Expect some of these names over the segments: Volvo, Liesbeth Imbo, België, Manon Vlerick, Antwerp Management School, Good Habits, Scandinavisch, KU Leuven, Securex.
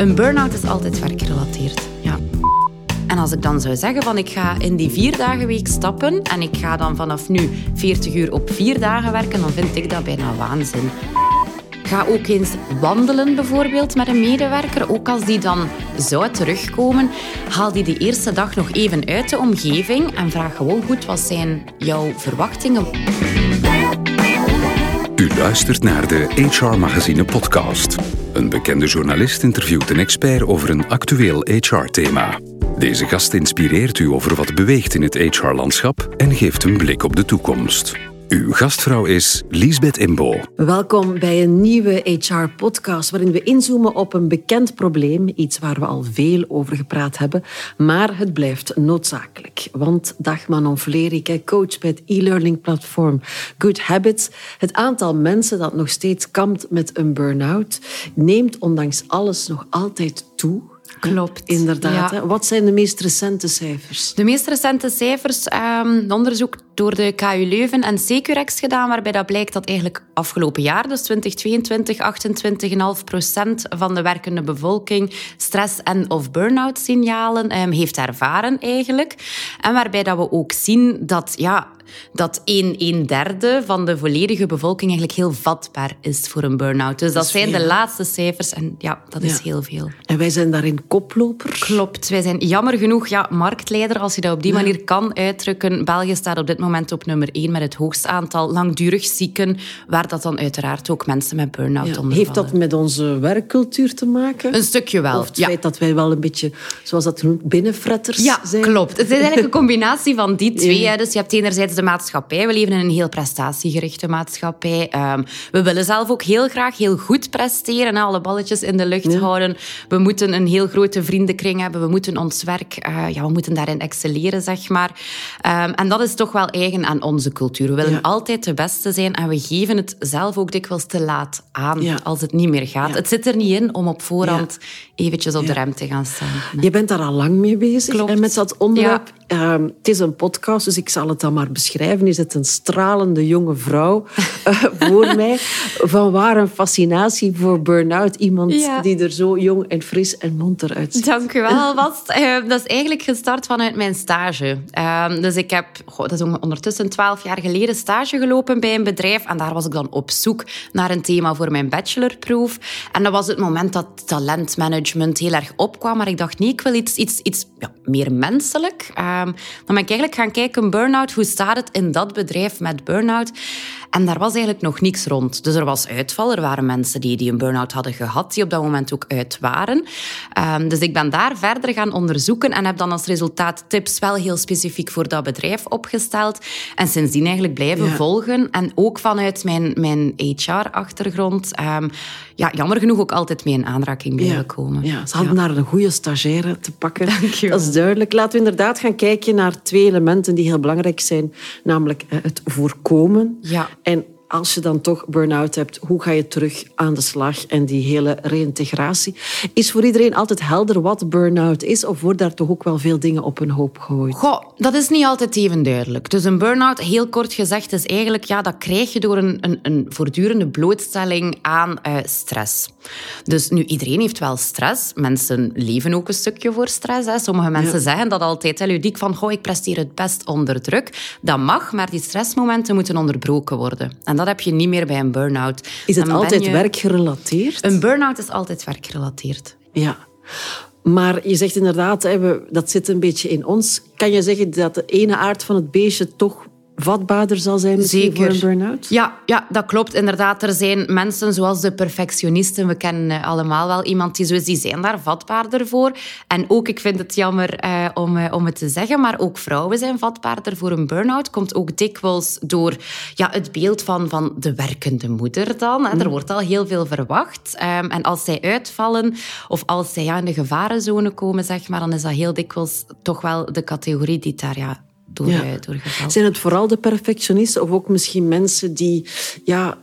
Een burn-out is altijd werkgerelateerd, ja. En als ik dan zou zeggen van ik ga in die 4-dagen-week stappen en ik ga dan vanaf nu 40 uur op 4 dagen werken, dan vind ik dat bijna waanzin. Ga ook eens wandelen bijvoorbeeld met een medewerker. Ook als die dan zou terugkomen, haal die de eerste dag nog even uit de omgeving en vraag gewoon goed wat zijn jouw verwachtingen. U luistert naar de HR Magazine podcast. Een bekende journalist interviewt een expert over een actueel HR-thema. Deze gast inspireert u over wat beweegt in het HR-landschap en geeft een blik op de toekomst. Uw gastvrouw is Liesbeth Imbo. Welkom bij een nieuwe HR-podcast waarin we inzoomen op een bekend probleem. Iets waar we al veel over gepraat hebben. Maar het blijft noodzakelijk. Want dag Manon Vlerick, coach bij het e-learning platform Good Habits. Het aantal mensen dat nog steeds kampt met een burn-out neemt ondanks alles nog altijd toe. Klopt. Inderdaad. Ja. Wat zijn de meest recente cijfers? De meest recente cijfers, onderzoek door de KU Leuven en Securex gedaan, waarbij dat blijkt dat eigenlijk afgelopen jaar, dus 2022, 28,5% van de werkende bevolking stress- en of burn-out signalen heeft ervaren eigenlijk. En waarbij dat we ook zien dat, ja, dat 1/3 van de volledige bevolking eigenlijk heel vatbaar is voor een burn-out. Dus dat zijn de laatste cijfers en ja, dat is heel veel. En wij zijn daarin koploper. Klopt, wij zijn jammer genoeg marktleider, als je dat op die manier kan uitdrukken. België staat op dit moment op nummer 1 met het hoogste aantal langdurig zieken, waar dat dan uiteraard ook mensen met burn-out ondervallen. Heeft dat met onze werkcultuur te maken? Een stukje wel. Of het feit dat wij wel een beetje, zoals dat noemt, binnenfretters zijn? Ja, klopt. Het is eigenlijk een combinatie van die twee. Ja. Dus je hebt enerzijds de maatschappij. We leven in een heel prestatiegerichte maatschappij. We willen zelf ook heel graag heel goed presteren. Alle balletjes in de lucht houden. We moeten een heel grote vriendenkring hebben. We moeten ons werk... we moeten daarin excelleren, zeg maar. En dat is toch wel eigen aan onze cultuur. We willen altijd de beste zijn en we geven het zelf ook dikwijls te laat aan als het niet meer gaat. Ja. Het zit er niet in om op voorhand eventjes op de rem te gaan staan. Nee. Je bent daar al lang mee bezig. Klopt. En met dat onderwerp... het is een podcast, dus ik zal het dan maar beschrijven. Is het een stralende jonge vrouw voor mij. Vanwaar een fascinatie voor burn-out. Iemand die er zo jong en fris en monter uitziet. Dank u wel alvast. Dat is eigenlijk gestart vanuit mijn stage. Dus ik heb, dat is ondertussen 12 jaar geleden, stage gelopen bij een bedrijf. En daar was ik dan op zoek naar een thema voor mijn bachelorproef. En dat was het moment dat talentmanagement heel erg opkwam. Maar ik dacht, nee, ik wil iets meer menselijk. Dan ben ik eigenlijk gaan kijken, burn-out, hoe staat het in dat bedrijf met burn-out? En daar was eigenlijk nog niks rond. Dus er was uitval, er waren mensen die een burn-out hadden gehad, die op dat moment ook uit waren. Dus ik ben daar verder gaan onderzoeken en heb dan als resultaat tips wel heel specifiek voor dat bedrijf opgesteld. En sindsdien eigenlijk blijven volgen. En ook vanuit mijn HR-achtergrond, jammer genoeg ook altijd mee in aanraking blijven komen. Ja, ze hadden daar een goede stagiaire te pakken. Dankjewel. Dat is duidelijk. Laten we inderdaad gaan kijken naar 2 elementen die heel belangrijk zijn. Namelijk het voorkomen. Ja. En als je dan toch burn-out hebt, hoe ga je terug aan de slag? En die hele reïntegratie. Is voor iedereen altijd helder wat burn-out is? Of wordt daar toch ook wel veel dingen op een hoop gegooid? Goh, dat is niet altijd even duidelijk. Dus een burn-out, heel kort gezegd, is eigenlijk... dat krijg je door een voortdurende blootstelling aan stress. Dus nu, iedereen heeft wel stress. Mensen leven ook een stukje voor stress. Hè. Sommige mensen zeggen dat altijd heel ludiek van... ik presteer het best onder druk. Dat mag, maar die stressmomenten moeten onderbroken worden. En dat heb je niet meer bij een burn-out. Is het altijd werkgerelateerd? Een burn-out is altijd werkgerelateerd. Ja. Maar je zegt inderdaad, dat zit een beetje in ons. Kan je zeggen dat de ene aard van het beestje toch vatbaarder zal zijn voor een burn-out? Ja, dat klopt. Inderdaad, er zijn mensen zoals de perfectionisten. We kennen allemaal wel iemand die zijn daar vatbaarder voor. En ook, ik vind het jammer om het te zeggen, maar ook vrouwen zijn vatbaarder voor een burn-out. Komt ook dikwijls door het beeld van de werkende moeder dan. Hè. Er wordt al heel veel verwacht. En als zij uitvallen of als zij in de gevarenzone komen, zeg maar, dan is dat heel dikwijls toch wel de categorie die daar... doorgehaald. Zijn het vooral de perfectionisten of ook misschien mensen die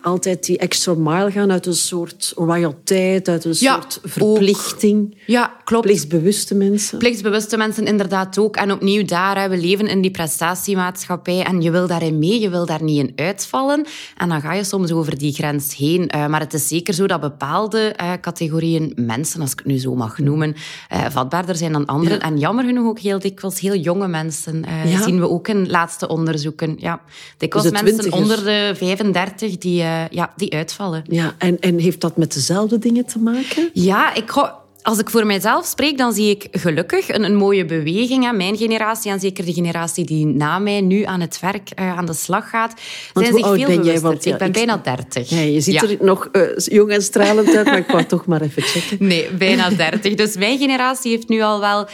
altijd die extra mile gaan uit een soort royaliteit, uit een soort verplichting? Ook. Ja, klopt. Plichtsbewuste mensen. Plichtsbewuste mensen inderdaad ook. En opnieuw daar, we leven in die prestatiemaatschappij en je wil daarin mee, je wil daar niet in uitvallen. En dan ga je soms over die grens heen. Maar het is zeker zo dat bepaalde categorieën mensen, als ik het nu zo mag noemen, vatbaarder zijn dan anderen. Ja. En jammer genoeg ook heel dikwijls heel jonge mensen. Dat zien we ook in laatste onderzoeken. Ja. Dikwijls dus mensen onder de 35 die, die uitvallen. Ja, en heeft dat met dezelfde dingen te maken? Ja, als ik voor mijzelf spreek, dan zie ik gelukkig een mooie beweging aan mijn generatie en zeker de generatie die na mij nu aan het werk, aan de slag gaat. Want hoe oud ben jij? Want, ik ben bijna 30. Ja, je ziet er nog jong en stralend uit, maar ik wou toch maar even checken. Nee, bijna 30. Dus mijn generatie heeft nu al wel...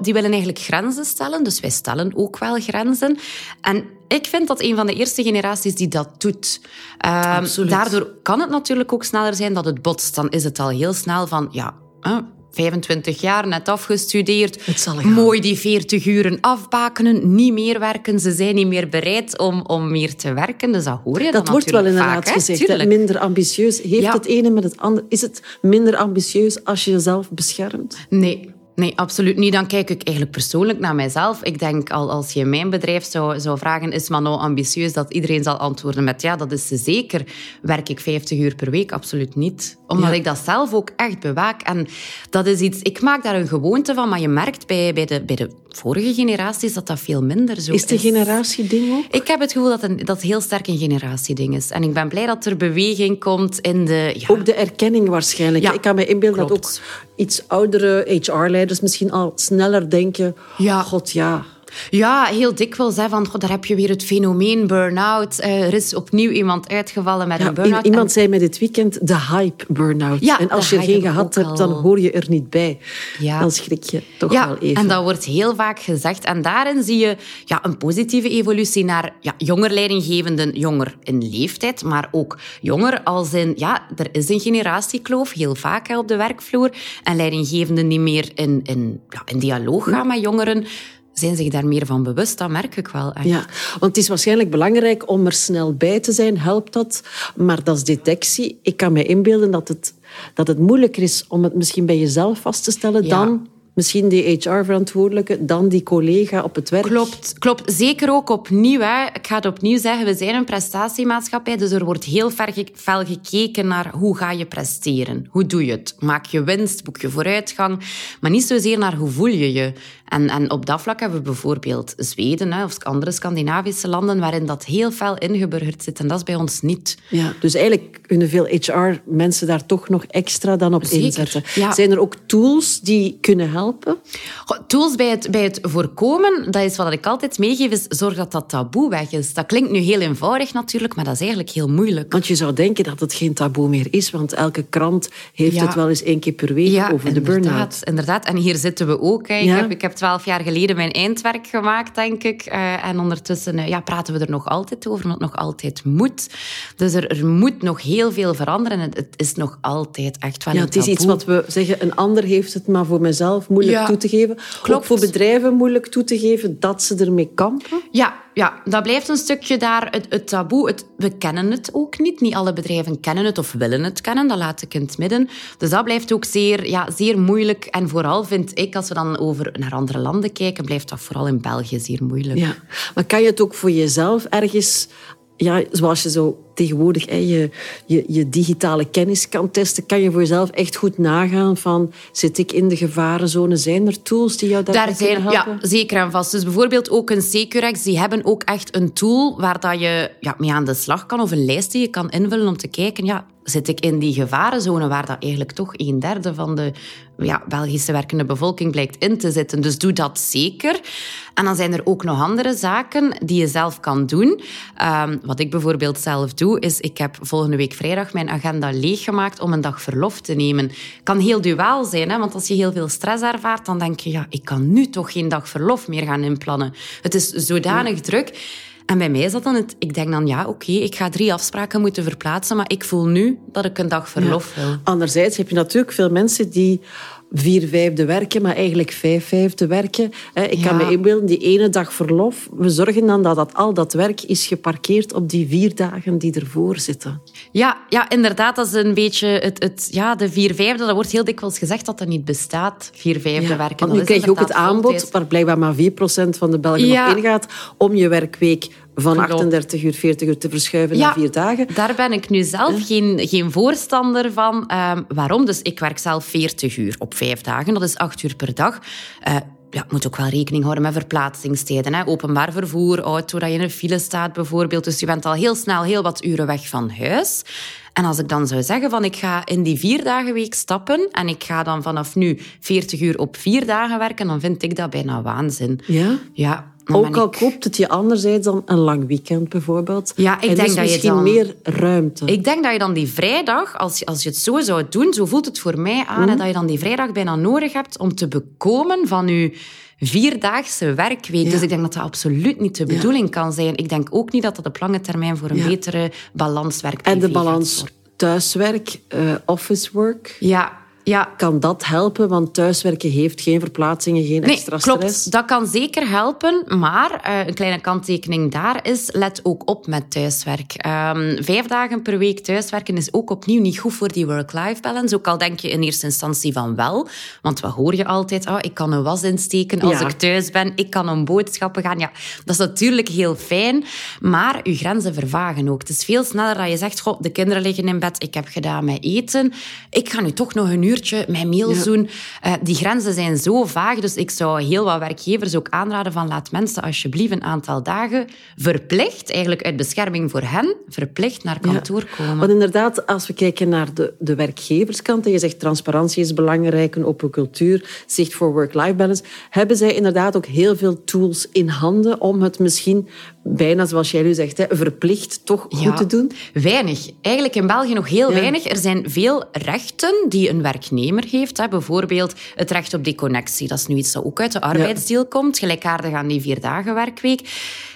die willen eigenlijk grenzen stellen, dus wij stellen ook wel grenzen. En ik vind dat een van de eerste generaties die dat doet. Daardoor kan het natuurlijk ook sneller zijn dat het botst. Dan is het al heel snel van... 25 jaar, net afgestudeerd. Mooi die 40 uren afbakenen, niet meer werken. Ze zijn niet meer bereid om meer te werken. Dus dat hoor je dat dan natuurlijk vaak. Dat wordt wel inderdaad gezegd, hè? Minder ambitieus. Heeft het ene met het andere... Is het minder ambitieus als je jezelf beschermt? Nee, absoluut niet. Dan kijk ik eigenlijk persoonlijk naar mijzelf. Ik denk, als je mijn bedrijf zou vragen, is Manon ambitieus? Dat iedereen zal antwoorden met ja, dat is ze zeker. Werk ik 50 uur per week? Absoluut niet. Omdat ik dat zelf ook echt bewaak. En dat is iets... Ik maak daar een gewoonte van, maar je merkt bij de vorige generaties dat dat veel minder zo is. Is de generatieding ook? Ik heb het gevoel dat heel sterk een generatieding is. En ik ben blij dat er beweging komt in de... Ja. Ook de erkenning waarschijnlijk. Ja, ik kan me inbeelden dat ook iets oudere HR-leiders misschien al sneller denken... Ja, heel dikwijls. Hè, van, daar heb je weer het fenomeen burn-out. Er is opnieuw iemand uitgevallen met een burn-out. Iemand zei mij dit weekend de hype burn-out. Ja, en als je er geen gehad hebt, dan hoor je er niet bij. Ja. Dan schrik je toch wel even. En dat wordt heel vaak gezegd. En daarin zie je een positieve evolutie naar jonger leidinggevenden. Jonger in leeftijd, maar ook jonger als in... Ja, er is een generatiekloof, heel vaak op de werkvloer. En leidinggevenden die meer in dialoog gaan met jongeren... zijn zich daar meer van bewust, dat merk ik wel echt. Ja, want het is waarschijnlijk belangrijk om er snel bij te zijn, helpt dat. Maar dat is detectie. Ik kan me inbeelden dat het moeilijker is om het misschien bij jezelf vast te stellen dan... Misschien die HR-verantwoordelijke, dan die collega op het werk. Klopt. Zeker ook opnieuw. Hè. Ik ga het opnieuw zeggen, we zijn een prestatiemaatschappij, dus er wordt heel fel gekeken naar hoe ga je presteren. Hoe doe je het? Maak je winst, boek je vooruitgang, maar niet zozeer naar hoe voel je je. En op dat vlak hebben we bijvoorbeeld Zweden of andere Scandinavische landen waarin dat heel fel ingeburgerd zit en dat is bij ons niet. Ja, dus eigenlijk kunnen veel HR-mensen daar toch nog extra dan op inzetten. Ja. Zijn er ook tools die kunnen helpen? Tools bij het voorkomen, dat is wat ik altijd meegeef, is zorg dat dat taboe weg is. Dat klinkt nu heel eenvoudig natuurlijk, maar dat is eigenlijk heel moeilijk. Want je zou denken dat het geen taboe meer is, want elke krant heeft het wel eens 1 keer per week over de burn-out. Inderdaad, en hier zitten we ook. Ik heb 12 jaar geleden mijn eindwerk gemaakt, denk ik. En ondertussen praten we er nog altijd over, omdat het nog altijd moet. Dus er moet nog heel veel veranderen. Het is nog altijd echt wel een taboe. Het is iets wat we zeggen, een ander heeft het, maar voor mezelf moeilijk toe te geven. Klopt. Ook voor bedrijven moeilijk toe te geven dat ze ermee kampen. Ja, dat blijft een stukje daar, het taboe. We kennen het ook niet. Niet alle bedrijven kennen het of willen het kennen. Dat laat ik in het midden. Dus dat blijft ook zeer moeilijk. En vooral vind ik, als we dan naar andere landen kijken, blijft dat vooral in België zeer moeilijk. Ja. Maar kan je het ook voor jezelf ergens... Ja, zoals je zo tegenwoordig je digitale kennis kan testen, kan je voor jezelf echt goed nagaan van, zit ik in de gevarenzone? Zijn er tools die jou daar kunnen helpen? Ja, zeker en vast. Dus bijvoorbeeld ook een Securex, die hebben ook echt een tool waar dat je mee aan de slag kan, of een lijst die je kan invullen om te kijken, zit ik in die gevarenzone waar dat eigenlijk toch 1/3 van de Belgische werkende bevolking blijkt in te zitten. Dus doe dat zeker. En dan zijn er ook nog andere zaken die je zelf kan doen. Wat ik bijvoorbeeld zelf doe, is ik heb volgende week vrijdag mijn agenda leeggemaakt om een dag verlof te nemen. Kan heel duaal zijn, hè? Want als je heel veel stress ervaart, dan denk je, ik kan nu toch geen dag verlof meer gaan inplannen. Het is zodanig druk... En bij mij is dat dan ik denk dan, ik ga 3 afspraken moeten verplaatsen, maar ik voel nu dat ik een dag verlof wil. Anderzijds heb je natuurlijk veel mensen die 4/5 werken, maar eigenlijk 5/5 werken. Ik kan me inbeelden, die ene dag verlof, we zorgen dan dat al dat werk is geparkeerd op die 4 dagen die ervoor zitten. Ja, inderdaad, dat is een beetje de 4/5, dat wordt heel dikwijls gezegd dat dat niet bestaat, 4/5 werken. Want nu dat krijg je ook het aanbod, waar blijkbaar maar 4% van de Belgen op ingaat, om je werkweek van 38 uur, 40 uur te verschuiven naar 4 dagen. Daar ben ik nu zelf geen voorstander van. Waarom? Dus ik werk zelf 40 uur op 5 dagen. Dat is 8 uur per dag. Moet ook wel rekening houden met verplaatsingstijden. Hè. Openbaar vervoer, auto, dat je in een file staat bijvoorbeeld. Dus je bent al heel snel heel wat uren weg van huis. En als ik dan zou zeggen van ik ga in die 4-dagen-week stappen en ik ga dan vanaf nu 40 uur op 4 dagen werken, dan vind ik dat bijna waanzin. Ja. Ook al koopt het je anderzijds dan een lang weekend bijvoorbeeld. Ja, ik en denk dus dat misschien je dan meer ruimte. Ik denk dat je dan die vrijdag, als je het zo zou doen, zo voelt het voor mij aan, dat je dan die vrijdag bijna nodig hebt om te bekomen van je 4-daagse werkweek. Ja. Dus ik denk dat dat absoluut niet de bedoeling kan zijn. Ik denk ook niet dat dat op lange termijn voor een betere balans werkt. En de balans thuiswerk, office work. Ja. Kan dat helpen? Want thuiswerken heeft geen verplaatsingen, geen extra stress. Klopt. Dat kan zeker helpen. Maar een kleine kanttekening daar is, let ook op met thuiswerk. 5 dagen per week thuiswerken is ook opnieuw niet goed voor die work-life balance. Ook al denk je in eerste instantie van wel. Want wat hoor je altijd? Ik kan een was insteken als ik thuis ben. Ik kan om boodschappen gaan. Ja, dat is natuurlijk heel fijn. Maar je grenzen vervagen ook. Het is veel sneller dat je zegt, de kinderen liggen in bed. Ik heb gedaan met eten. Ik ga nu toch nog een uurtje, mijn mails doen. Die grenzen zijn zo vaag, dus ik zou heel wat werkgevers ook aanraden van laat mensen alsjeblieft een aantal dagen verplicht, eigenlijk uit bescherming voor hen, verplicht naar kantoor komen. Want inderdaad, als we kijken naar de werkgeverskant, en je zegt transparantie is belangrijk, een open cultuur, zicht voor work-life balance, hebben zij inderdaad ook heel veel tools in handen om het misschien bijna, zoals jij nu zegt, verplicht toch goed te doen? Weinig. Eigenlijk in België nog heel weinig. Er zijn veel rechten die een werknemer heeft. Hè. Bijvoorbeeld het recht op deconnectie. Dat is nu iets dat ook uit de arbeidsdeal komt. Gelijkaardig aan die 4 dagen werkweek.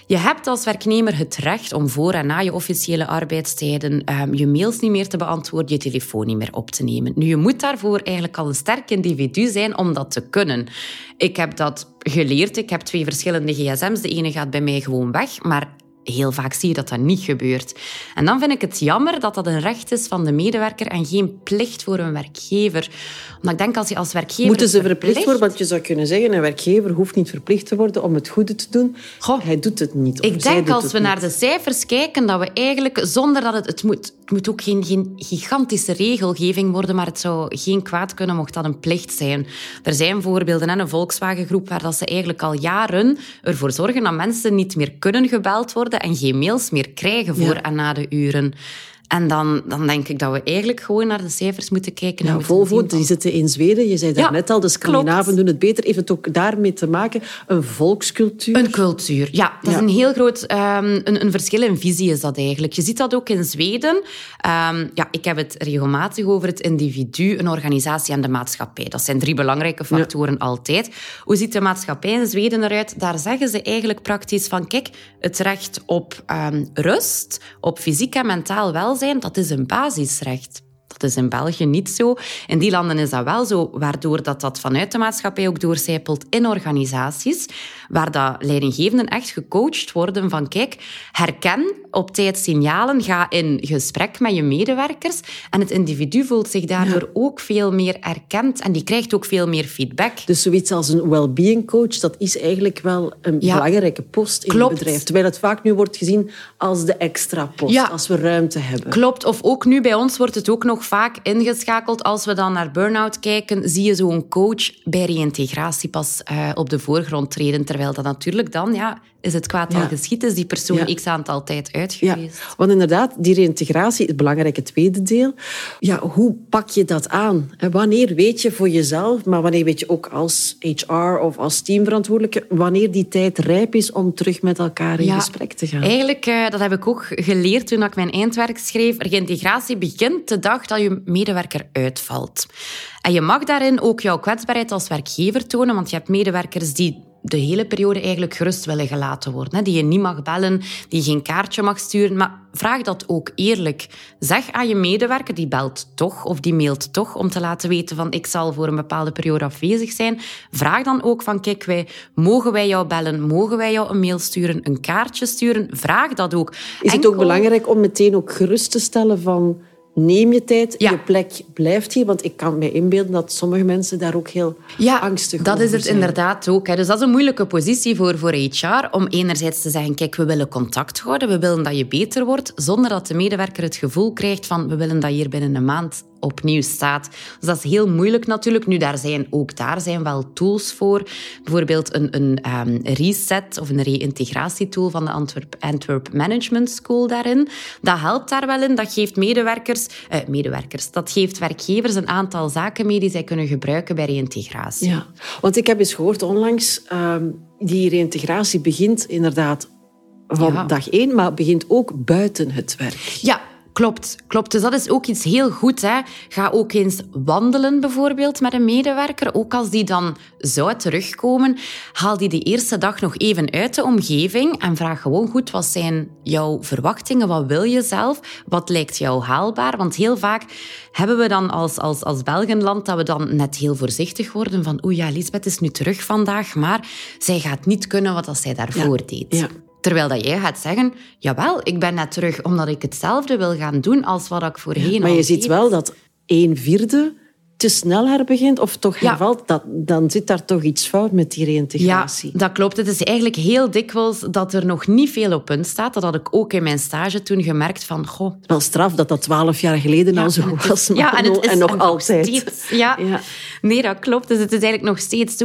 Je hebt als werknemer het recht om voor en na je officiële arbeidstijden je mails niet meer te beantwoorden, je telefoon niet meer op te nemen. Nu, je moet daarvoor eigenlijk al een sterk individu zijn om dat te kunnen. Ik heb dat geleerd. Ik heb 2 verschillende gsm's. De ene gaat bij mij gewoon weg, maar heel vaak zie je dat dat niet gebeurt. En dan vind ik het jammer dat dat een recht is van de medewerker en geen plicht voor een werkgever. Omdat ik denk, als je als werkgever... Moeten ze verplicht worden? Want je zou kunnen zeggen, een werkgever hoeft niet verplicht te worden om het goede te doen. Goh, hij doet het niet. Ik denk, als we naar de cijfers kijken, dat we eigenlijk, zonder dat het... Het moet ook geen gigantische regelgeving worden, maar het zou geen kwaad kunnen mocht dat een plicht zijn. Er zijn voorbeelden in een Volkswagen-groep waar dat ze eigenlijk al jaren ervoor zorgen dat mensen niet meer kunnen gebeld worden en geen mails meer krijgen voor en na de uren. En dan denk ik dat we eigenlijk gewoon naar de cijfers moeten kijken. Ja, Volvo, die zitten in Zweden. Je zei daarnet al, de Scandinaven doen het beter. Heeft het ook daarmee te maken? Een volkscultuur? Een cultuur, ja. Dat is een heel groot een verschil in visie is dat eigenlijk. Je ziet dat ook in Zweden. Ik heb het regelmatig over het individu, een organisatie en de maatschappij. Dat zijn 3 belangrijke factoren altijd. Hoe ziet de maatschappij in Zweden eruit? Daar zeggen ze eigenlijk praktisch van, kijk, het recht op rust, op fysiek en mentaal welzijn, dat is een basisrecht. Dat is in België niet zo. In die landen is dat wel zo, waardoor dat vanuit de maatschappij ook doorcijpelt in organisaties, waar dat leidinggevenden echt gecoacht worden van kijk, herken op tijd signalen, ga in gesprek met je medewerkers en het individu voelt zich daardoor ook veel meer erkend en die krijgt ook veel meer feedback. Dus zoiets als een well-being coach, dat is eigenlijk wel een belangrijke post in het bedrijf. Terwijl het vaak nu wordt gezien als de extra post, als we ruimte hebben. Klopt, of ook nu bij ons wordt het ook nog vaak ingeschakeld. Als we dan naar burn-out kijken, zie je zo'n coach bij reïntegratie pas op de voorgrond treden. Terwijl dat natuurlijk dan, is het kwaad al geschied, is die persoon x aantal tijd uit geweest. Ja, want inderdaad, die reïntegratie, het belangrijke tweede deel. Ja, hoe pak je dat aan? En wanneer weet je voor jezelf, maar wanneer weet je ook als HR of als teamverantwoordelijke, wanneer die tijd rijp is om terug met elkaar in gesprek te gaan? Eigenlijk, dat heb ik ook geleerd toen ik mijn eindwerk schreef. Reïntegratie begint de dag dat je medewerker uitvalt. En je mag daarin ook jouw kwetsbaarheid als werkgever tonen, want je hebt medewerkers die de hele periode eigenlijk gerust willen gelaten worden. Hè? Die je niet mag bellen, die je geen kaartje mag sturen. Maar vraag dat ook eerlijk. Zeg aan je medewerker, die belt toch of die mailt toch, om te laten weten van ik zal voor een bepaalde periode afwezig zijn. Vraag dan ook van kijk, mogen wij jou bellen? Mogen wij jou een mail sturen? Een kaartje sturen? Vraag dat ook. Is het ook belangrijk om meteen ook gerust te stellen van neem je tijd, ja. Je plek blijft hier. Want ik kan me inbeelden dat sommige mensen daar ook heel angstig over zijn. Dat is het inderdaad ook. Hè. Dus dat is een moeilijke positie voor HR. Om enerzijds te zeggen, kijk, we willen contact houden. We willen dat je beter wordt. Zonder dat de medewerker het gevoel krijgt van, we willen dat je hier binnen een maand opnieuw staat. Dus dat is heel moeilijk natuurlijk. Nu, daar zijn wel tools voor. Bijvoorbeeld een reset of een reïntegratietool van de Antwerp Management School daarin. Dat helpt daar wel in. Dat geeft dat geeft werkgevers een aantal zaken mee die zij kunnen gebruiken bij reïntegratie. Ja, want ik heb eens gehoord onlangs, die reïntegratie begint inderdaad van dag 1, maar begint ook buiten het werk. Ja. Klopt. Dus dat is ook iets heel goed. Hè. Ga ook eens wandelen bijvoorbeeld met een medewerker. Ook als die dan zou terugkomen, haal die de eerste dag nog even uit de omgeving en vraag gewoon goed, wat zijn jouw verwachtingen? Wat wil je zelf? Wat lijkt jou haalbaar? Want heel vaak hebben we dan als Belgenland dat we dan net heel voorzichtig worden van Liesbeth is nu terug vandaag, maar zij gaat niet kunnen wat zij daarvoor deed. Ja. Terwijl dat jij gaat zeggen, jawel, ik ben net terug omdat ik hetzelfde wil gaan doen als wat ik voorheen had. Maar je ziet wel dat 1/4 te snel herbegint of toch hervalt. Ja. Dan zit daar toch iets fout met die reïntegratie. Ja, dat klopt. Het is eigenlijk heel dikwijls dat er nog niet veel op punt staat. Dat had ik ook in mijn stage toen gemerkt van, goh. Wel straf dat dat 12 jaar geleden al zo was. Ja, en het is en nog altijd. Steeds, ja. Nee, dat klopt. Dus het is eigenlijk nog steeds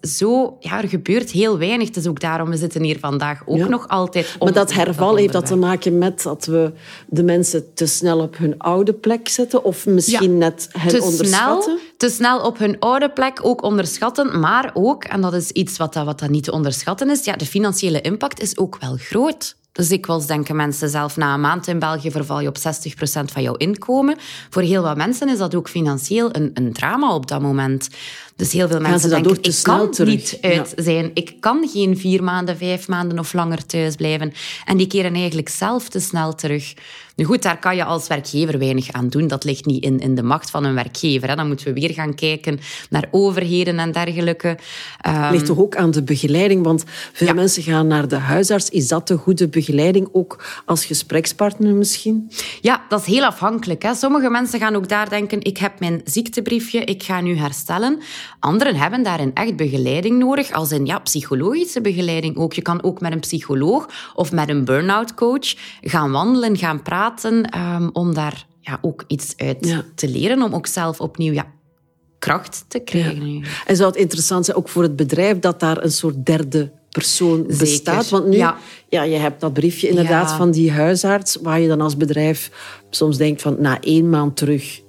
zo. Er gebeurt heel weinig. Dus ook daarom, we zitten hier vandaag ook nog altijd. Maar dat herval heeft dat te maken met dat we de mensen te snel op hun oude plek zetten of misschien net hen onderschatten. Te snel op hun oude plek ook onderschatten, maar ook, en dat is iets wat niet te onderschatten is, de financiële impact is ook wel groot. Dus dikwijls denken mensen zelf, na een maand in België verval je op 60% van jouw inkomen. Voor heel wat mensen is dat ook financieel een drama op dat moment. Dus heel veel mensen denken, ik kan niet uit zijn. Ik kan geen 4 maanden, 5 maanden of langer thuis blijven. En die keren eigenlijk zelf te snel terug. Nu goed, daar kan je als werkgever weinig aan doen. Dat ligt niet in de macht van een werkgever. Hè. Dan moeten we weer gaan kijken naar overheden en dergelijke. Het ligt toch ook aan de begeleiding? Want veel mensen gaan naar de huisarts. Is dat de goede begeleiding? Ook als gesprekspartner misschien? Ja, dat is heel afhankelijk. Hè. Sommige mensen gaan ook daar denken, ik heb mijn ziektebriefje, ik ga nu herstellen. Anderen hebben daarin echt begeleiding nodig, als in psychologische begeleiding ook. Je kan ook met een psycholoog of met een burn-out coach gaan wandelen, gaan praten, om daar ook iets uit te leren, om ook zelf opnieuw kracht te krijgen. Ja. En zou het interessant zijn, ook voor het bedrijf, dat daar een soort derde persoon bestaat? Zeker. Want nu, je hebt dat briefje inderdaad van die huisarts, waar je dan als bedrijf soms denkt van, na 1 maand terug,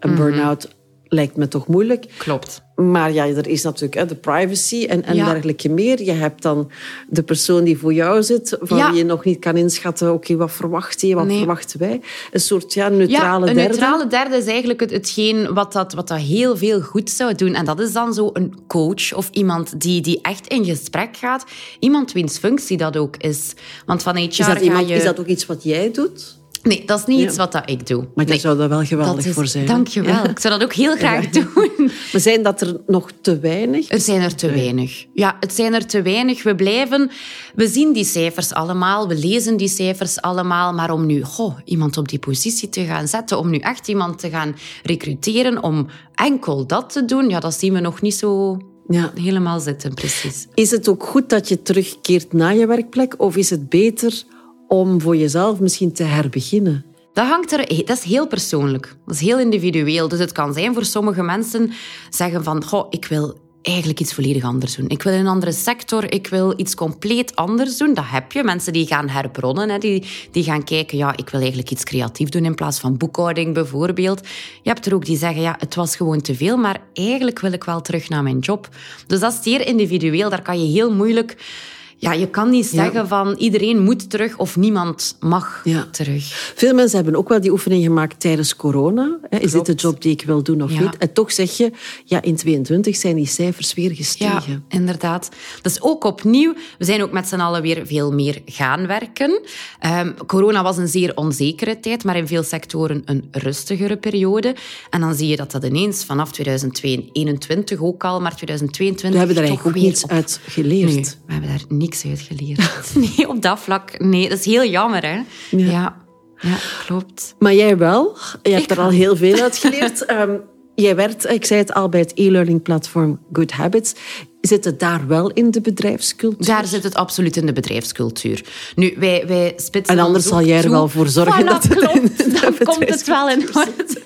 een burn-out lijkt me toch moeilijk. Klopt. Maar er is natuurlijk de privacy en dergelijke meer. Je hebt dan de persoon die voor jou zit, van wie je nog niet kan inschatten, oké, wat verwacht je, wat verwachten wij? Een soort neutrale derde. Een neutrale derde is eigenlijk hetgeen wat dat heel veel goed zou doen. En dat is dan zo een coach of iemand die echt in gesprek gaat. Iemand wiens functie dat ook is. Want van HR is dat ook iets wat jij doet? Nee, dat is niet iets wat ik doe. Maar jij zou daar wel geweldig voor zijn. Dank je wel. Ja. Ik zou dat ook heel graag doen. Maar zijn dat er nog te weinig? Er zijn er te weinig. Ja, het zijn er te weinig. We zien die cijfers allemaal, we lezen die cijfers allemaal, maar om nu iemand op die positie te gaan zetten, om nu echt iemand te gaan recruteren, om enkel dat te doen, dat zien we nog niet zo... Ja, helemaal zitten, precies. Is het ook goed dat je terugkeert naar je werkplek, of is het beter om voor jezelf misschien te herbeginnen? Dat is heel persoonlijk. Dat is heel individueel. Dus het kan zijn voor sommige mensen zeggen van, ik wil eigenlijk iets volledig anders doen. Ik wil een andere sector, ik wil iets compleet anders doen. Dat heb je. Mensen die gaan herbronnen, hè, die gaan kijken, ik wil eigenlijk iets creatief doen in plaats van boekhouding bijvoorbeeld. Je hebt er ook die zeggen, het was gewoon te veel, maar eigenlijk wil ik wel terug naar mijn job. Dus dat is zeer individueel. Daar kan je heel moeilijk Ja, je kan niet zeggen van iedereen moet terug of niemand mag terug. Veel mensen hebben ook wel die oefening gemaakt tijdens corona. Klopt. Is dit de job die ik wil doen of niet? En toch zeg je, ja, in 2022 zijn die cijfers weer gestegen. Ja, inderdaad. Dus ook opnieuw, we zijn ook met z'n allen weer veel meer gaan werken. Corona was een zeer onzekere tijd, maar in veel sectoren een rustigere periode. En dan zie je dat ineens vanaf 2021 ook al, maar 2022... We hebben daar eigenlijk ook niets uit geleerd. Nee, we hebben daar niks uit geleerd. Nee, op dat vlak. Nee, dat is heel jammer, hè. Ja, klopt. Maar jij wel. Je hebt er al heel veel uit geleerd. Jij werkt, ik zei het al, bij het e-learning platform Good Habits. Zit het daar wel in de bedrijfscultuur? Daar zit het absoluut in de bedrijfscultuur. Nu, wij spitsen... En anders zal jij er wel voor zorgen dat het klopt, dan komt het wel in orde.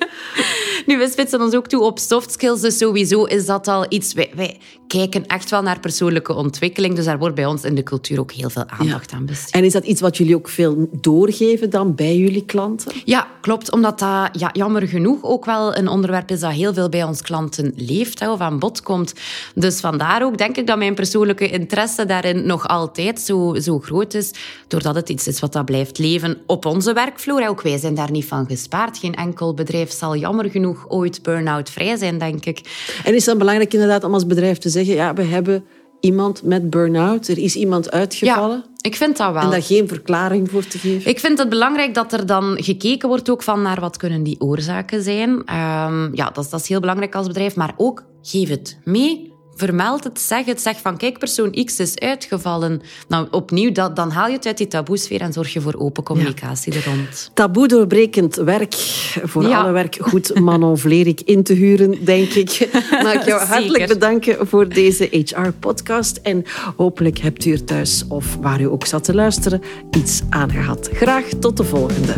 Nu, we spitsen ons ook toe op soft skills, dus sowieso is dat al iets... Wij kijken echt wel naar persoonlijke ontwikkeling, dus daar wordt bij ons in de cultuur ook heel veel aandacht aan besteed. En is dat iets wat jullie ook veel doorgeven dan bij jullie klanten? Ja, klopt, omdat dat jammer genoeg ook wel een onderwerp is dat heel veel bij ons klanten leeft of aan bod komt. Dus vandaar ook denk ik dat mijn persoonlijke interesse daarin nog altijd zo groot is, doordat het iets is wat dat blijft leven op onze werkvloer. Ook wij zijn daar niet van gespaard. Geen enkel bedrijf zal jammer genoeg ooit burn-out vrij zijn, denk ik. En is dat belangrijk inderdaad om als bedrijf te zeggen, ja, we hebben iemand met burn-out, er is iemand uitgevallen? Ja, ik vind dat wel. En daar geen verklaring voor te geven? Ik vind het belangrijk dat er dan gekeken wordt ook van naar wat kunnen die oorzaken zijn. Dat is heel belangrijk als bedrijf, maar ook geef het mee. Vermeld het. Zeg van, kijk, persoon X is uitgevallen. Nou, opnieuw, dan haal je het uit die taboesfeer en zorg je voor open communicatie er rond. Taboe doorbrekend werk. Voor alle werk goed Manon Vlerick in te huren, denk ik. Mag ik jou hartelijk bedanken voor deze HR-podcast. En hopelijk hebt u er thuis, of waar u ook zat te luisteren, iets aan gehad. Graag tot de volgende.